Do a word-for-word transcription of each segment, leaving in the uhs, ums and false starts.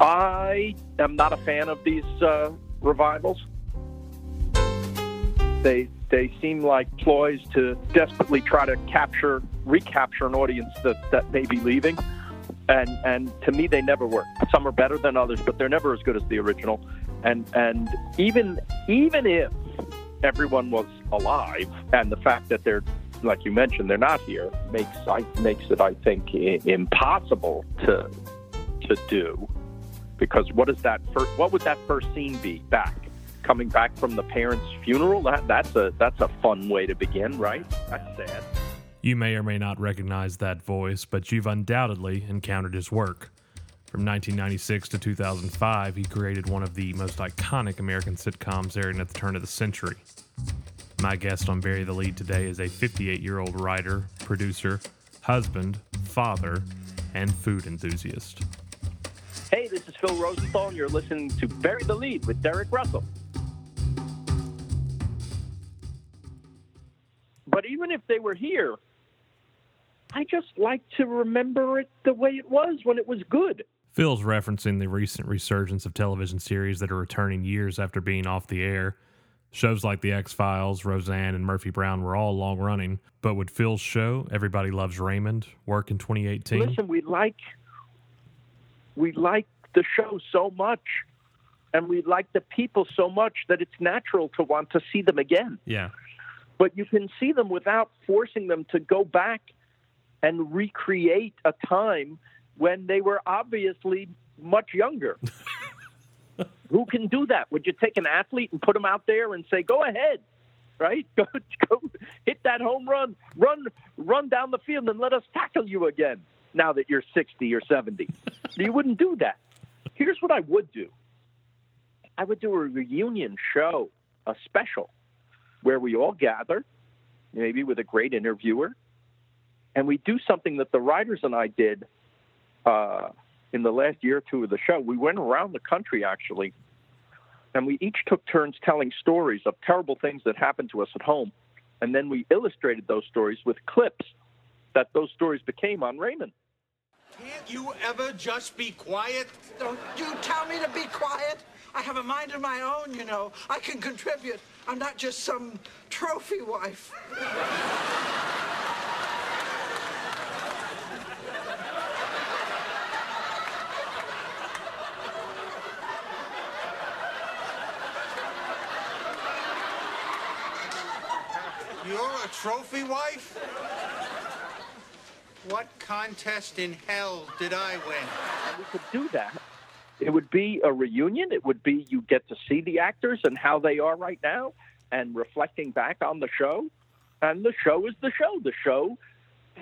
I am not a fan of these uh, revivals. They they seem like ploys to desperately try to capture, recapture an audience that, that may be leaving. And and to me, they never work. Some are better than others, but they're never as good as the original. And and even even if everyone was alive, and the fact that they're, like you mentioned, they're not here, makes I, makes it, I think, I- impossible to to do. Because what is that first, what would that first scene be back? Coming back from the parents' funeral? That that's a that's a fun way to begin, right? That's sad. You may or may not recognize that voice, but you've undoubtedly encountered his work. From nineteen ninety-six to two thousand five, he created one of the most iconic American sitcoms airing at the turn of the century. My guest on Bury the Lead today is a fifty-eight-year-old writer, producer, husband, father, and food enthusiast. Hey, this is Phil Rosenthal, and you're listening to Bury the Lead with Derek Russell. But even if they were here, I just like to remember it the way it was when it was good. Phil's referencing the recent resurgence of television series that are returning years after being off the air. Shows like The X Files, Roseanne, and Murphy Brown were all long-running. But would Phil's show, Everybody Loves Raymond, work in twenty eighteen? Listen, we like, we like the show so much, and we like the people so much that it's natural to want to see them again. Yeah. But you can see them without forcing them to go back and recreate a time when they were obviously much younger. Who can do that? Would you take an athlete and put them out there and say, go ahead, right? Go, go hit that home run, run, run down the field and let us tackle you again now that you're sixty or seventy. You wouldn't do that. Here's what I would do. I would do a reunion show, a special, where we all gather, maybe with a great interviewer, and we do something that the writers and I did uh, in the last year or two of the show. We went around the country, actually, and we each took turns telling stories of terrible things that happened to us at home. And then we illustrated those stories with clips that those stories became on Raymond. Can't you ever just be quiet? Don't you tell me to be quiet. I have a mind of my own, you know. I can contribute. I'm not just some trophy wife. You're a trophy wife? What contest in hell did I win? We could do that. It would be a reunion. It would be you get to see the actors and how they are right now and reflecting back on the show. And the show is the show. The show,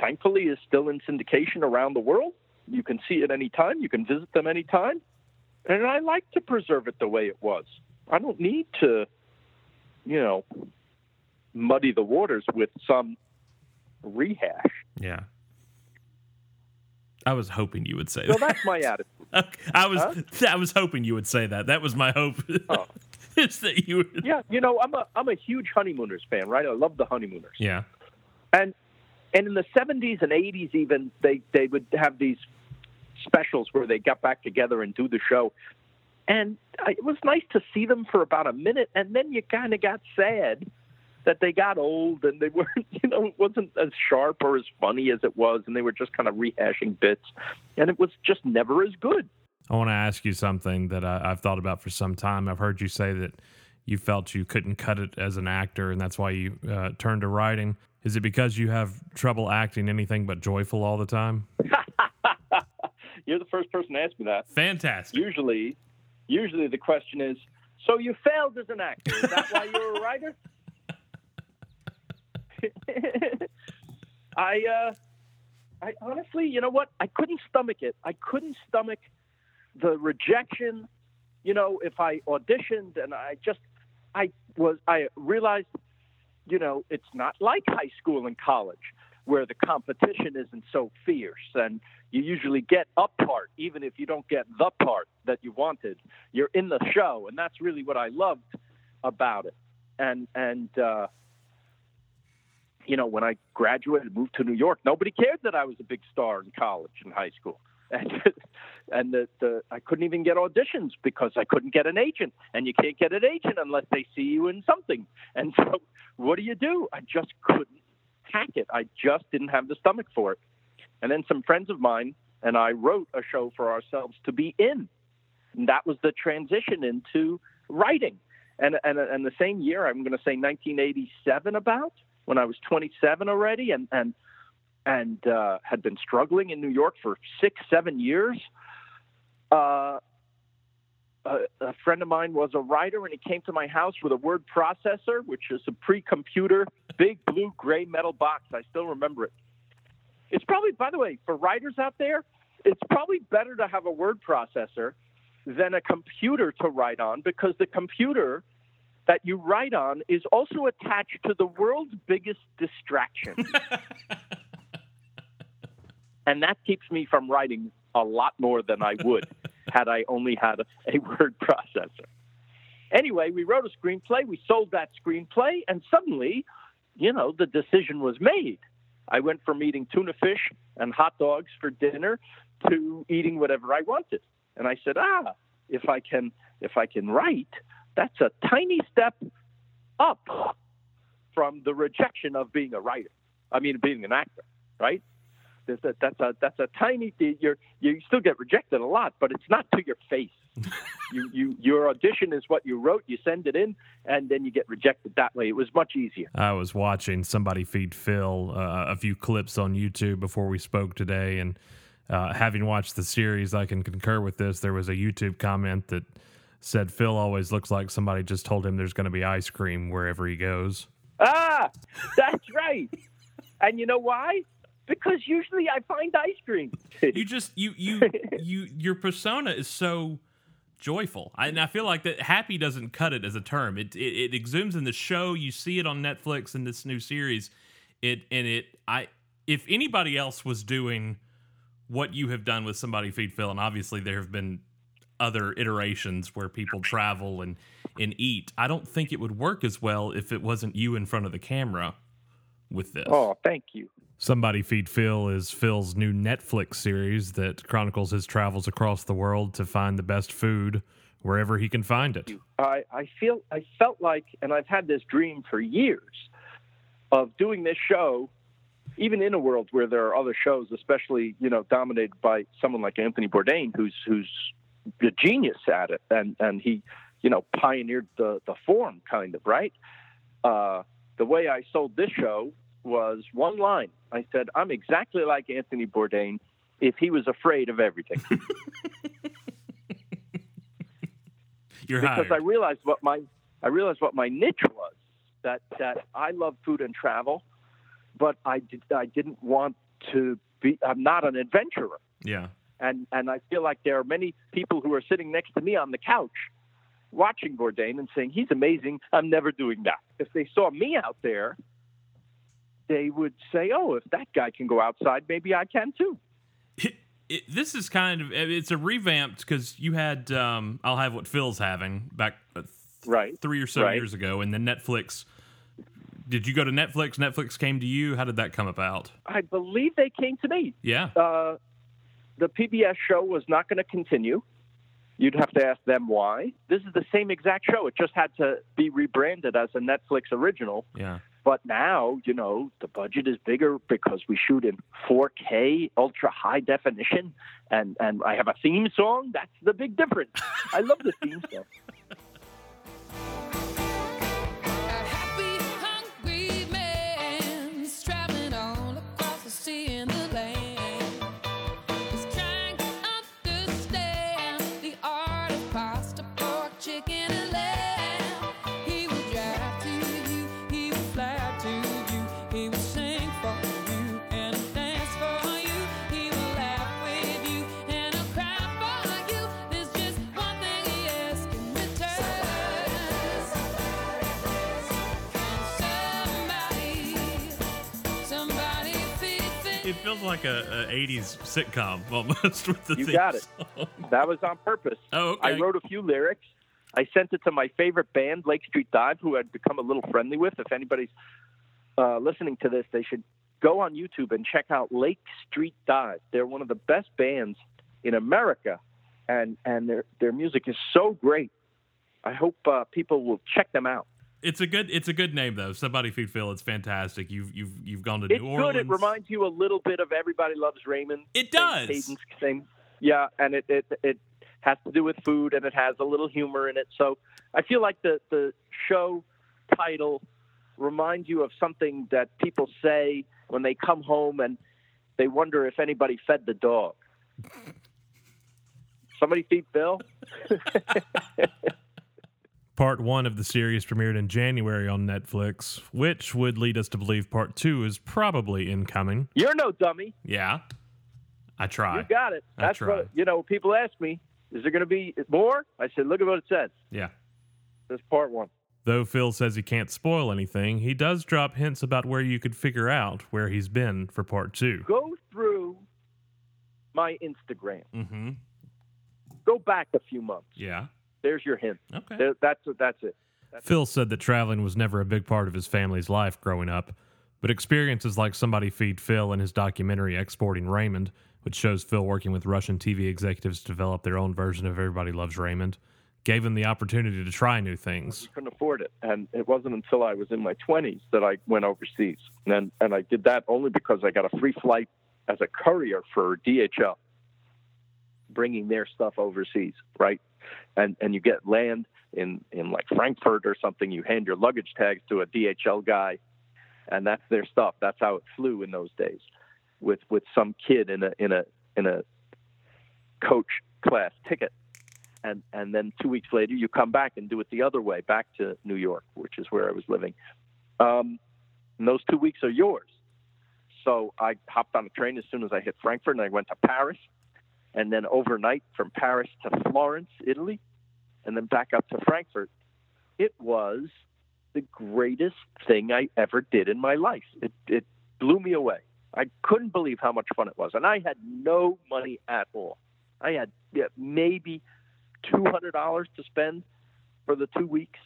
thankfully, is still in syndication around the world. You can see it anytime. You can visit them anytime. And I like to preserve it the way it was. I don't need to, you know, muddy the waters with some rehash. Yeah. I was hoping you would say well, that. Well, that's my attitude. Okay. I was huh? I was hoping you would say that. That was my hope. Oh. It's that you would... Yeah, you know, I'm a I'm a huge Honeymooners fan, right? I love the Honeymooners. Yeah. And and in the seventies and eighties even, they, they would have these specials where they got back together and do the show. And I, it was nice to see them for about a minute, and then you kind of got sad that they got old and they weren't, you know, it wasn't as sharp or as funny as it was, and they were just kind of rehashing bits, and it was just never as good. I want to ask you something that I, I've thought about for some time. I've heard you say that you felt you couldn't cut it as an actor, and that's why you uh, turned to writing. Is it because you have trouble acting anything but joyful all the time? You're the first person to ask me that. Fantastic. Usually, usually the question is, so you failed as an actor. Is that why you're a writer? I, uh, I honestly, you know what? I couldn't stomach it. I couldn't stomach the rejection. You know, if I auditioned and I just, I was, I realized, you know, it's not like high school and college where the competition isn't so fierce and you usually get a part, even if you don't get the part that you wanted. You're in the show, and that's really what I loved about it. And, and, uh, you know, when I graduated, moved to New York, nobody cared that I was a big star in college and high school. and and the, the I couldn't even get auditions because I couldn't get an agent, and you can't get an agent unless they see you in something. And so, what do you do? I just couldn't hack it. I just didn't have the stomach for it. And then some friends of mine and I wrote a show for ourselves to be in, and that was the transition into writing. And and and the same year, I'm going to say nineteen eighty-seven, about when I was twenty-seven already, and and and uh, had been struggling in New York for six, seven years. Uh, a, a friend of mine was a writer, and he came to my house with a word processor, which is a pre-computer, big blue gray metal box. I still remember it. It's probably, by the way, for writers out there, it's probably better to have a word processor than a computer to write on, because the computer that you write on is also attached to the world's biggest distraction. And that keeps me from writing a lot more than I would had I only had a, a word processor. Anyway, we wrote a screenplay. We sold that screenplay, and suddenly, you know, the decision was made. I went from eating tuna fish and hot dogs for dinner to eating whatever I wanted. And I said, ah, if I can, if I can write, that's a tiny step up from the rejection of being a writer. I mean, being an actor, right? That's a, that's a, that's a tiny thing. You're, you still get rejected a lot, but it's not to your face. you, you, your audition is what you wrote. You send it in, and then you get rejected that way. It was much easier. I was watching Somebody Feed Phil, uh, a few clips on YouTube before we spoke today, and Uh, having watched the series, I can concur with this. There was a YouTube comment that said Phil always looks like somebody just told him there's going to be ice cream wherever he goes. Ah, that's right. And you know why? Because usually I find ice cream. You just you you you your persona is so joyful, I, and I feel like that happy doesn't cut it as a term. It, it it exhumes in the show. You see it on Netflix in this new series. It and it I if anybody else was doing what you have done with Somebody Feed Phil, and obviously there have been other iterations where people travel and, and eat, I don't think it would work as well if it wasn't you in front of the camera with this. Oh, thank you. Somebody Feed Phil is Phil's new Netflix series that chronicles his travels across the world to find the best food wherever he can find it. I, I feel I felt like, and I've had this dream for years, of doing this show even in a world where there are other shows, especially, you know, dominated by someone like Anthony Bourdain, who's who's a genius at it, and, and he, you know, pioneered the, the form, kind of, right? Uh, the way I sold this show was one line. I said, I'm exactly like Anthony Bourdain if he was afraid of everything. You're hired. Because I realized what my I realized what my niche was, that, that I love food and travel, but I, did, I didn't want to be, I'm not an adventurer. Yeah. And and I feel like there are many people who are sitting next to me on the couch watching Bourdain and saying, he's amazing, I'm never doing that. If they saw me out there, they would say, oh, if that guy can go outside, maybe I can too. It, it, this is kind of, it's a revamped, because you had um, I'll Have What Phil's Having back th- right. three or so right. years ago, and then Netflix... Did you go to Netflix? Netflix came to you? How did that come about? I believe they came to me. Yeah. Uh, the P B S show was not going to continue. You'd have to ask them why. This is the same exact show. It just had to be rebranded as a Netflix original. Yeah. But now, you know, the budget is bigger because we shoot in four K, ultra-high definition, and, and I have a theme song. That's the big difference. I love the theme song. It feels like a, a eighties sitcom almost with the theme. You got it. Song. That was on purpose. Oh, okay. I wrote a few lyrics. I sent it to my favorite band, Lake Street Dive, who I'd become a little friendly with. If anybody's uh, listening to this, they should go on YouTube and check out Lake Street Dive. They're one of the best bands in America, and and their their music is so great. I hope uh, people will check them out. It's a good it's a good name though. Somebody Feed Phil. It's fantastic. You've you've you've gone to it's New Orleans. It's good. It reminds you a little bit of Everybody Loves Raymond. It does. Cadence, same, yeah, and it, it it has to do with food, and it has a little humor in it. So I feel like the the show title reminds you of something that people say when they come home and they wonder if anybody fed the dog. Somebody Feed Phil. Part one of the series premiered in January on Netflix, which would lead us to believe part two is probably incoming. You're no dummy. Yeah. I try. You got it. I That's try. What, you know, people ask me, is there going to be more? I said, look at what it says. Yeah. That's part one. Though Phil says he can't spoil anything, he does drop hints about where you could figure out where he's been for part two. Go through my Instagram. Mm-hmm. Go back a few months. Yeah. There's your hint. Okay. There, that's, that's it. That's Phil it. said that traveling was never a big part of his family's life growing up, but experiences like Somebody Feed Phil and his documentary Exporting Raymond, which shows Phil working with Russian T V executives to develop their own version of Everybody Loves Raymond, gave him the opportunity to try new things. He couldn't afford it, and it wasn't until I was in my twenties that I went overseas, and, and I did that only because I got a free flight as a courier for D H L, bringing their stuff overseas, right? And and you get land in, in like Frankfurt or something. You hand your luggage tags to a D H L guy, and that's their stuff. That's how it flew in those days, with with some kid in a in a in a coach class ticket, and and then two weeks later you come back and do it the other way, back to New York, which is where I was living. Um, and those two weeks are yours. So I hopped on a train as soon as I hit Frankfurt, and I went to Paris. And then overnight from Paris to Florence, Italy, and then back up to Frankfurt. It was the greatest thing I ever did in my life. It, it blew me away. I couldn't believe how much fun it was. And I had no money at all. I had yeah, maybe two hundred dollars to spend for the two weeks.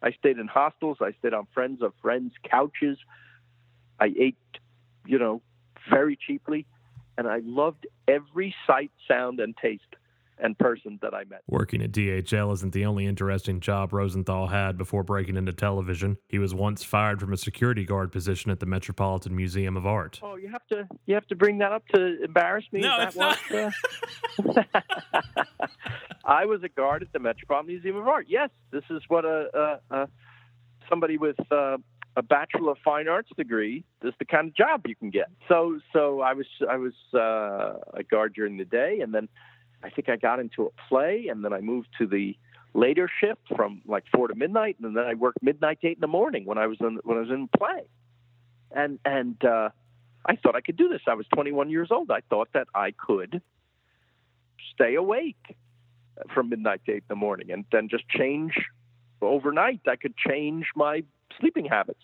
I stayed in hostels. I stayed on friends of friends' couches. I ate, you know, very cheaply. And I loved every sight, sound, and taste and person that I met. Working at D H L isn't the only interesting job Rosenthal had before breaking into television. He was once fired from a security guard position at the Metropolitan Museum of Art. Oh, you have to you have to bring that up to embarrass me? No, it's not. I was a guard at the Metropolitan Museum of Art. Yes, this is what a, a, a somebody with... Uh, a Bachelor of Fine Arts degree is the kind of job you can get. So, so I was, I was uh, a guard during the day, and then I think I got into a play, and then I moved to the later shift from like four to midnight, and then I worked midnight to eight in the morning when I was in when I was in play, and and uh, I thought I could do this. I was twenty-one years old. I thought that I could stay awake from midnight to eight in the morning, and then just change overnight. I could change my sleeping habits.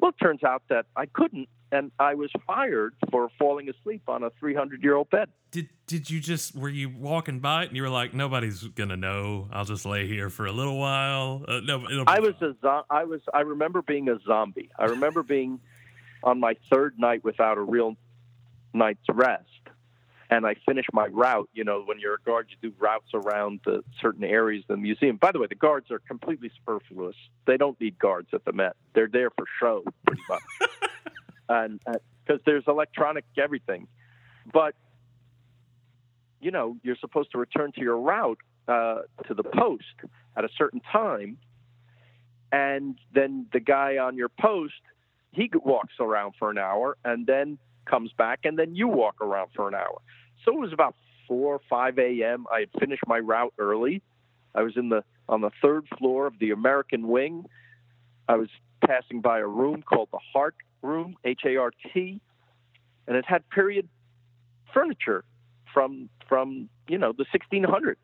Well, it turns out that I couldn't, and I was fired for falling asleep on a three hundred year old bed. Did did you just, were you walking by it and you were like, nobody's gonna know, I'll just lay here for a little while? Uh, no, I was a zo- I was I remember being a zombie. I remember being on my third night without a real night's rest, and I finished my route. You know, when you're a guard, you do routes around the certain areas of the museum. By the way, the guards are completely superfluous. They don't need guards at the Met. They're there for show, pretty much, and because uh, there's electronic everything. But, you know, you're supposed to return to your route uh, to the post at a certain time, and then the guy on your post, he walks around for an hour, and then comes back, and then you walk around for an hour. So it was about four or five a.m. I had finished my route early. I was in the on the third floor of the American Wing. I was passing by a room called the Hart room, H A R T, and it had period furniture from from you know the sixteen hundreds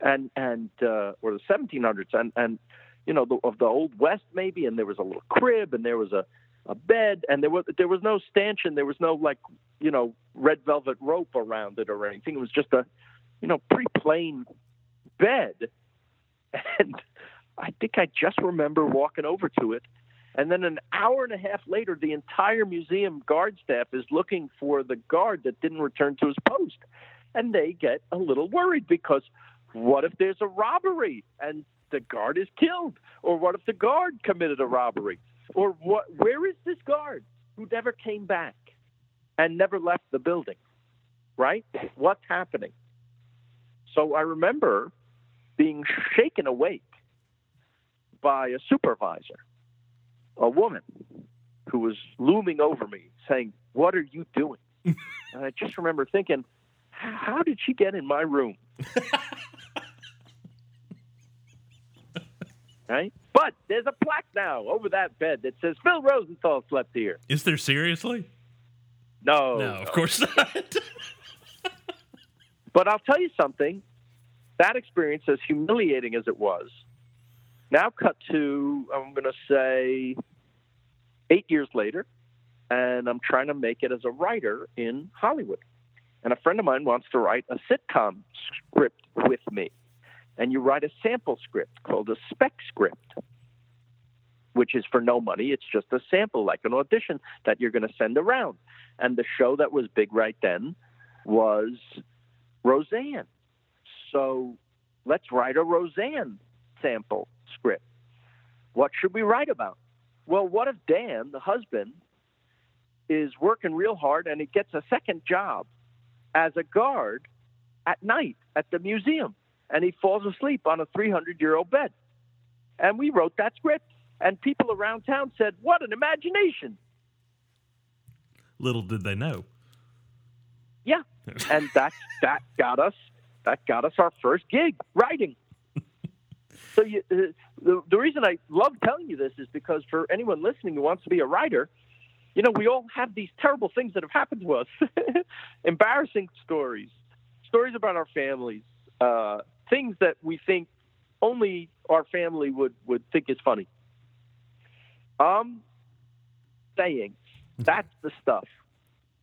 and and uh, or the seventeen hundreds and and you know the, of the Old West maybe. And there was a little crib, and there was a a bed, and there was there was no stanchion, there was no like you know red velvet rope around it or anything. It was just a you know pretty plain bed, and I think I just remember walking over to it, and then an hour and a half later the entire museum guard staff is looking for the guard that didn't return to his post, and they get a little worried because what if there's a robbery and the guard is killed? Or what if the guard committed a robbery? Or what? Where is this guard who never came back and never left the building, right? What's happening? So I remember being shaken awake by a supervisor, a woman who was looming over me saying, "What are you doing?" And I just remember thinking, how did she get in my room? Right? But there's a plaque now over that bed that says, "Phil Rosenthal slept here." Is there seriously? No. No, of no. course not. But I'll tell you something. That experience, as humiliating as it was, now cut to, I'm going to say, eight years later, and I'm trying to make it as a writer in Hollywood. And a friend of mine wants to write a sitcom script with me. And you write a sample script called a spec script, which is for no money. It's just a sample, like an audition that you're going to send around. And the show that was big right then was Roseanne. So let's write a Roseanne sample script. What should we write about? Well, what if Dan, the husband, is working real hard and he gets a second job as a guard at night at the museum, and he falls asleep on a three hundred year old bed? And we wrote that script, and people around town said, "What an imagination." Little did they know. Yeah. And that that got us that got us our first gig writing. So you, uh, the, the reason I love telling you this is because for anyone listening who wants to be a writer, you know, we all have these terrible things that have happened to us. Embarrassing stories, stories about our families, uh, things that we think only our family would, would think is funny. Um, saying, that's the stuff.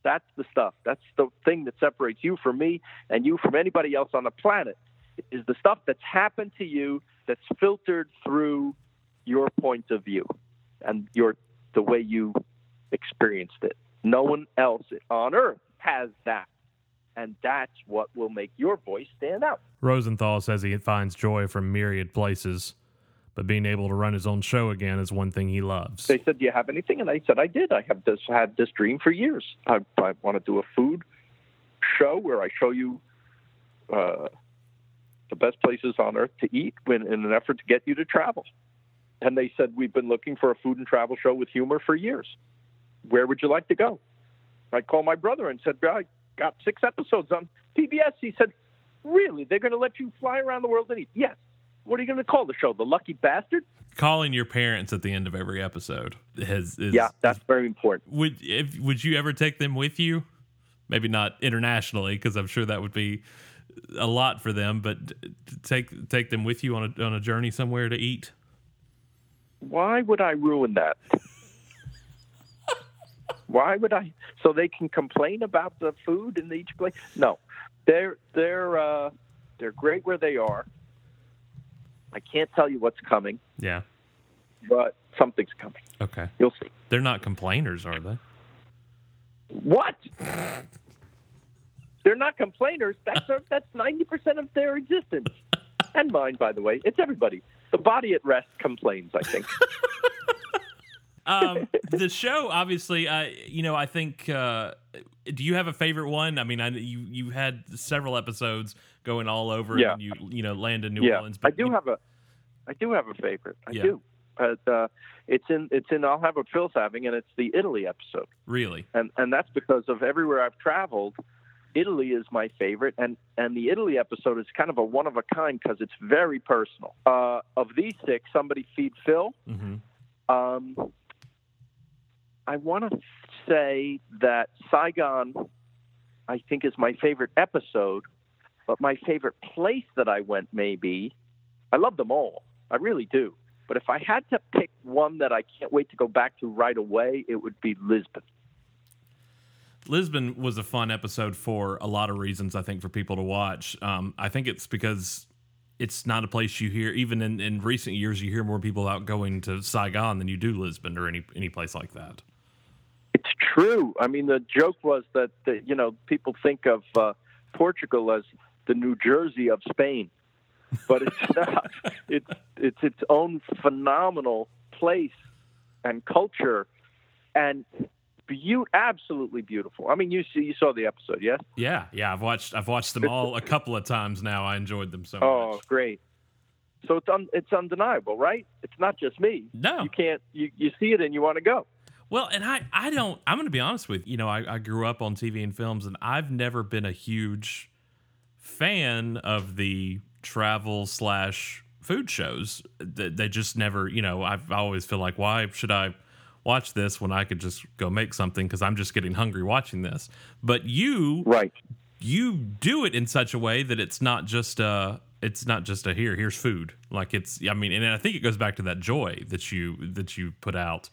That's the stuff. That's the thing that separates you from me and you from anybody else on the planet, is the stuff that's happened to you that's filtered through your point of view and your the way you experienced it. No one else on earth has that. And that's what will make your voice stand out. Rosenthal says he finds joy from myriad places, but being able to run his own show again is one thing he loves. They said, "Do you have anything?" And I said, "I did. I have this, had this dream for years. I, I want to do a food show where I show you uh, the best places on earth to eat when, in an effort to get you to travel." And they said, "We've been looking for a food and travel show with humor for years. Where would you like to go?" I called my brother and said, "I got six episodes on C B S." He said, "Really? They're going to let you fly around the world and eat?" "Yes." "What are you going to call the show? The Lucky Bastard?" Calling your parents at the end of every episode has, is yeah, that's very important. Would if, would you ever take them with you? Maybe not internationally, because I'm sure that would be a lot for them. But take take them with you on a on a journey somewhere to eat. Why would I ruin that? Why would I? So they can complain about the food in each place? No, they're they're uh, they're great where they are. I can't tell you what's coming. Yeah, but something's coming. Okay, you'll see. They're not complainers, are they? What? They're not complainers. That's our, that's ninety percent of their existence, and mine, by the way. It's everybody. The body at rest complains, I think. um, the show, obviously, I you know, I think. Uh, do you have a favorite one? I mean, I, you you had several episodes going all over, yeah. and you you know land in New yeah. Orleans. But I do you, have a, I do have a favorite. I yeah. do. But, uh, it's in it's in I'll Have What Phil's Having, and it's the Italy episode. Really, and and that's because of everywhere I've traveled, Italy is my favorite, and, and the Italy episode is kind of a one-of-a-kind because it's very personal. Uh, of these six, Somebody Feed Phil. Mm-hmm. Um, I want to say that Saigon, I think, is my favorite episode, but my favorite place that I went, maybe, I love them all. I really do. But if I had to pick one that I can't wait to go back to right away, it would be Lisbon. Lisbon was a fun episode for a lot of reasons, I think, for people to watch. Um, I think it's because it's not a place you hear, even in, in recent years, you hear more people out going to Saigon than you do Lisbon or any any place like that. It's true. I mean, the joke was that, the, you know, people think of uh, Portugal as the New Jersey of Spain, but it's not. It's it's its own phenomenal place and culture, and be- absolutely beautiful. I mean, you see, you saw the episode, yes? Yeah, yeah. I've watched I've watched them all a couple of times now. I enjoyed them so oh, much. Oh, great. So it's un- it's undeniable, right? It's not just me. No, you can't. You you see it and you want to go. Well, and I, I don't, I'm going to be honest with you, you know, I, I grew up on T V and films, and I've never been a huge fan of the travel slash food shows. They, they just never, you know, I've, I always feel like, why should I watch this when I could just go make something, because I'm just getting hungry watching this. But you, right. you do it in such a way that it's not just a, it's not just a here, here's food. Like it's, I mean, and I think it goes back to that joy that you, that you put out.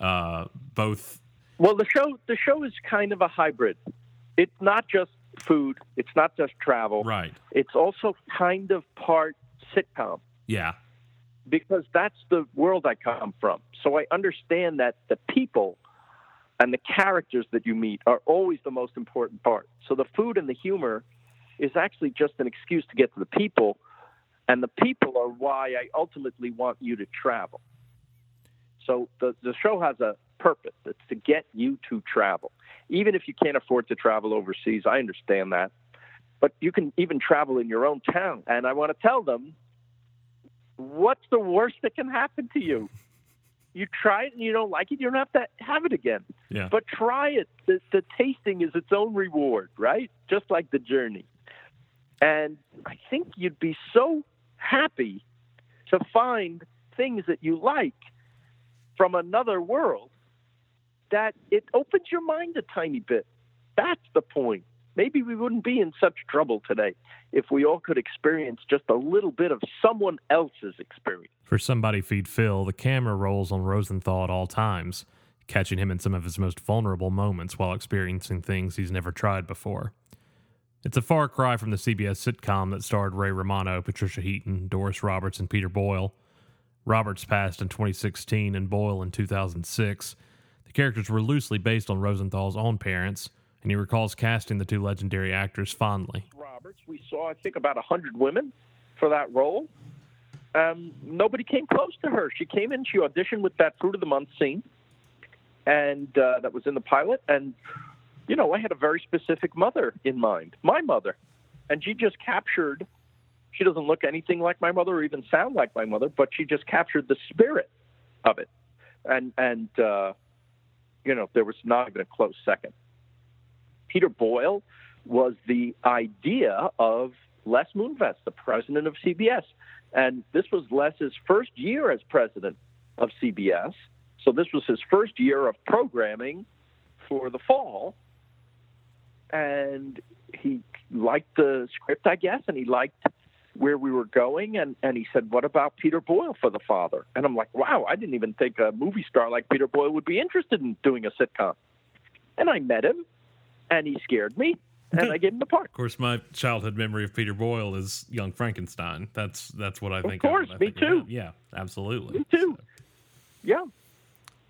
Uh, both. Well, the show the show is kind of a hybrid. It's not just food. It's not just travel. Right. It's also kind of part sitcom. Yeah. Because that's the world I come from. So I understand that the people and the characters that you meet are always the most important part. So the food and the humor is actually just an excuse to get to the people, and the people are why I ultimately want you to travel. So the, the show has a purpose. It's to get you to travel. Even if you can't afford to travel overseas, I understand that. But you can even travel in your own town. And I want to tell them, what's the worst that can happen to you? You try it and you don't like it, you don't have to have it again. Yeah. But try it. The, the tasting is its own reward, right? Just like the journey. And I think you'd be so happy to find things that you like from another world, that it opens your mind a tiny bit. That's the point. Maybe we wouldn't be in such trouble today if we all could experience just a little bit of someone else's experience. For Somebody Feed Phil, the camera rolls on Rosenthal at all times, catching him in some of his most vulnerable moments while experiencing things he's never tried before. It's a far cry from the C B S sitcom that starred Ray Romano, Patricia Heaton, Doris Roberts, and Peter Boyle. Roberts passed in twenty sixteen and Boyle in two thousand six. The characters were loosely based on Rosenthal's own parents, and he recalls casting the two legendary actors fondly. Roberts, we saw, I think, about one hundred women for that role. Um, nobody came close to her. She came in, she auditioned with that Fruit of the Month scene, and uh, that was in the pilot. And, you know, I had a very specific mother in mind, my mother. And she just captured... She doesn't look anything like my mother or even sound like my mother, but she just captured the spirit of it. And, and uh, you know, there was not even a close second. Peter Boyle was the idea of Les Moonves, the president of C B S. And this was Les's first year as president of C B S. So this was his first year of programming for the fall. And he liked the script, I guess, and he liked where we were going, and, and he said, what about Peter Boyle for the father? And I'm like, wow, I didn't even think a movie star like Peter Boyle would be interested in doing a sitcom. And I met him, and he scared me, and I gave him the part. Of course, my childhood memory of Peter Boyle is Young Frankenstein. That's that's what I think. Of course, I, I me too. About. Yeah, absolutely. Me too. So. Yeah.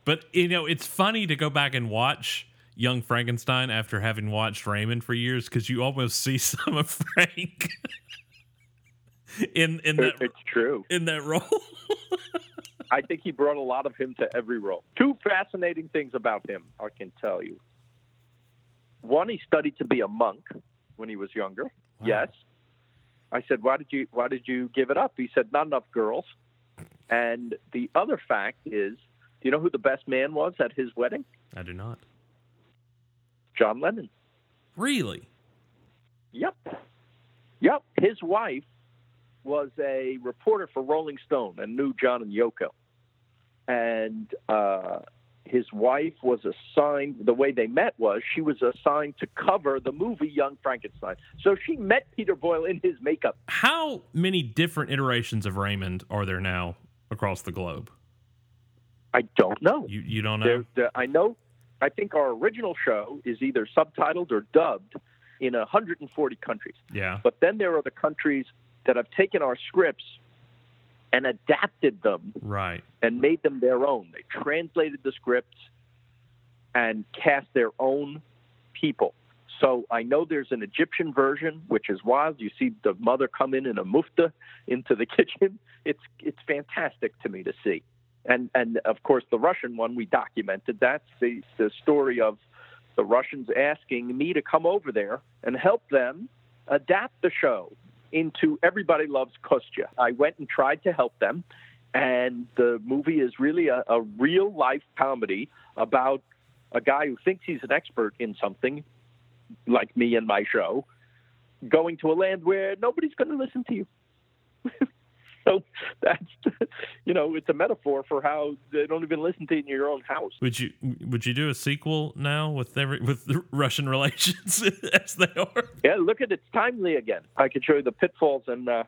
But, you know, it's funny to go back and watch Young Frankenstein after having watched Raymond for years, because you almost see some of Frank... In in that it's true in that role. I think he brought a lot of him to every role. Two fascinating things about him, I can tell you. One, he studied to be a monk when he was younger. Wow. Yes, I said, why did you why did you give it up? He said, not enough girls. And the other fact is, do you know who the best man was at his wedding? I do not. John Lennon. Really? Yep. Yep. His wife was a reporter for Rolling Stone and knew John and Yoko. And uh, his wife was assigned, the way they met was, she was assigned to cover the movie Young Frankenstein. So she met Peter Boyle in his makeup. How many different iterations of Raymond are there now across the globe? I don't know. You, you don't know? There, there, I know. I think our original show is either subtitled or dubbed in one hundred forty countries. Yeah. But then there are the countries that have taken our scripts and adapted them, right, and made them their own. They translated the scripts and cast their own people. So I know there's an Egyptian version, which is wild. You see the mother come in in a mufta into the kitchen. It's it's fantastic to me to see. And, and of course, the Russian one, we documented. That's the, the story of the Russians asking me to come over there and help them adapt the show into Everybody Loves Kostya. I went and tried to help them. And the movie is really a, a real-life comedy about a guy who thinks he's an expert in something, like me and my show, going to a land where nobody's going to listen to you. So that's, you know, it's a metaphor for how they don't even listen to you in your own house. Would you would you do a sequel now with every with the Russian relations as they are? Yeah, look at it, it's timely again. I could show you the pitfalls and uh,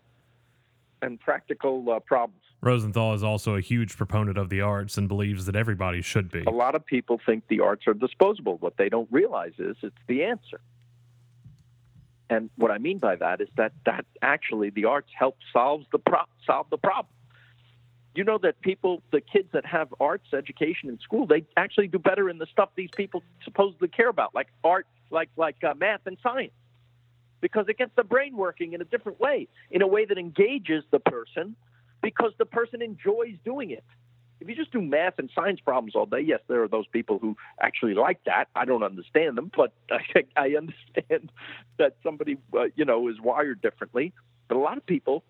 and practical uh, problems. Rosenthal is also a huge proponent of the arts and believes that everybody should be. A lot of people think the arts are disposable. What they don't realize is it's the answer. And what I mean by that is that, that actually the arts help solve the, pro- solve the problem. You know that people, the kids that have arts education in school, they actually do better in the stuff these people supposedly care about, like art, like, like uh, math and science, because it gets the brain working in a different way, in a way that engages the person, because the person enjoys doing it. If you just do math and science problems all day, yes, there are those people who actually like that. I don't understand them, but I, I understand that somebody, uh, you know, is wired differently. But a lot of people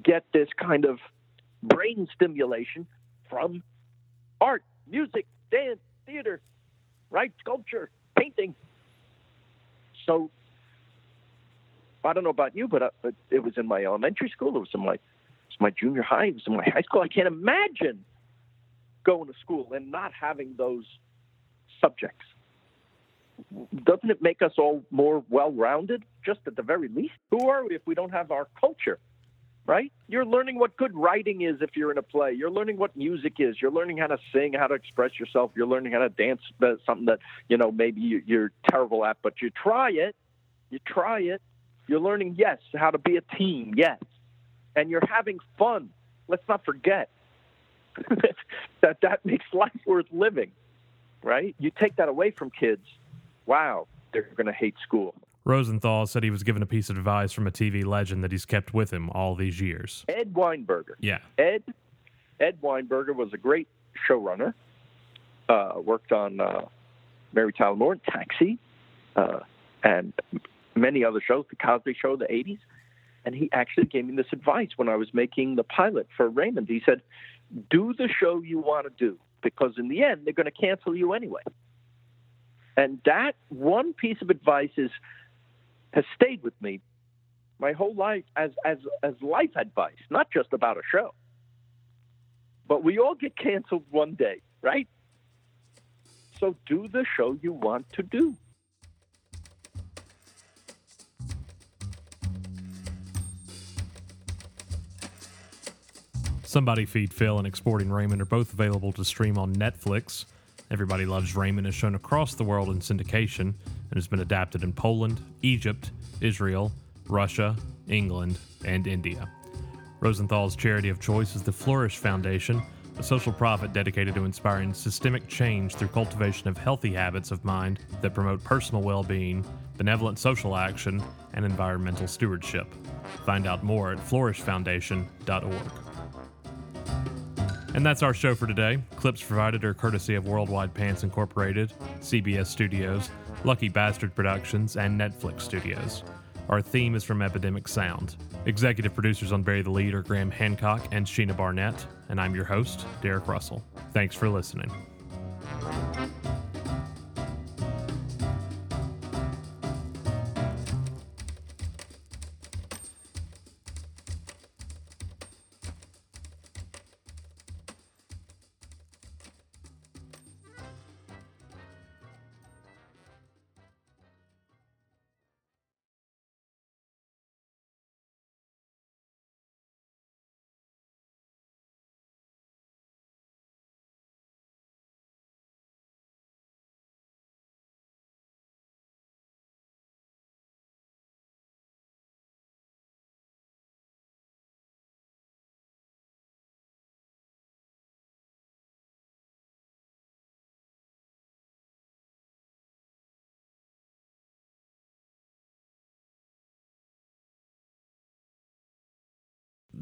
get this kind of brain stimulation from art, music, dance, theater, right? Sculpture, painting. So I don't know about you, but, uh, but it was in my elementary school. It was in my... my junior high, it was in my high school. I can't imagine going to school and not having those subjects. Doesn't it make us all more well-rounded, just at the very least? Who are we if we don't have our culture, right? You're learning what good writing is if you're in a play. You're learning what music is. You're learning how to sing, how to express yourself. You're learning how to dance, something that, you know, maybe you're terrible at, but you try it. You try it. You're learning, yes, how to be a team, yes. And you're having fun. Let's not forget that that makes life worth living, right? You take that away from kids, wow, they're going to hate school. Rosenthal said he was given a piece of advice from a T V legend that he's kept with him all these years. Ed Weinberger. Yeah. Ed Ed Weinberger was a great showrunner, uh, worked on uh, Mary Tyler, Taxi, uh, and many other shows, The Cosby Show, the eighties. And he actually gave me this advice when I was making the pilot for Raymond. He said, do the show you want to do, because in the end, they're going to cancel you anyway. And that one piece of advice is, has stayed with me my whole life as, as, as life advice, not just about a show. But we all get canceled one day, right? So do the show you want to do. Somebody Feed Phil and Exporting Raymond are both available to stream on Netflix. Everybody Loves Raymond is shown across the world in syndication and has been adapted in Poland, Egypt, Israel, Russia, England, and India. Rosenthal's charity of choice is the Flourish Foundation, a social profit dedicated to inspiring systemic change through cultivation of healthy habits of mind that promote personal well-being, benevolent social action, and environmental stewardship. Find out more at flourish foundation dot org. And that's our show for today. Clips provided are courtesy of Worldwide Pants Incorporated, C B S Studios, Lucky Bastard Productions, and Netflix Studios. Our theme is from Epidemic Sound. Executive producers on Bury the Lead are Graham Hancock and Sheena Barnett, and I'm your host, Derek Russell. Thanks for listening.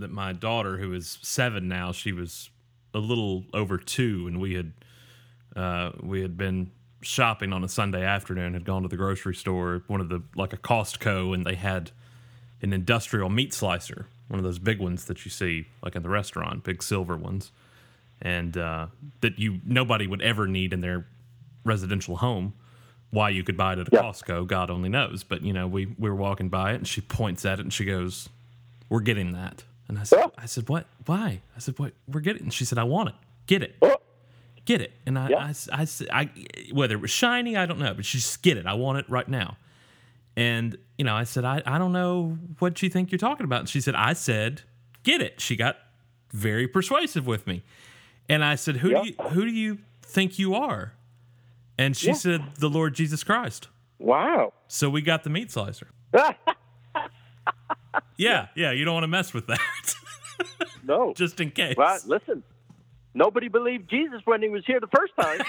that my daughter, who is seven now, she was a little over two, and we had uh, we had been shopping on a Sunday afternoon, had gone to the grocery store, one of the like a Costco, and they had an industrial meat slicer, one of those big ones that you see like in the restaurant, big silver ones, and uh, that you nobody would ever need in their residential home. Why you could buy it at a yeah. Costco, God only knows. But, you know, we, we were walking by it, and she points at it, and she goes, "We're getting that." And I said, yeah. I said, "What? Why?" I said, "What? We're getting it." And she said, "I want it. Get it. Yeah. Get it." And I, yeah. I, I, I, I, whether it was shiny, I don't know, but she just, "Get it. I want it right now." And, you know, I said, I, I don't know what you think you're talking about. And she said, I said, "Get it." She got very persuasive with me. And I said, who yeah. do you, who do you think you are? And she yeah. said, "The Lord Jesus Christ." Wow. So we got the meat slicer. yeah, yeah, you don't want to mess with that. No. Just in case. Well, listen, nobody believed Jesus when he was here the first time.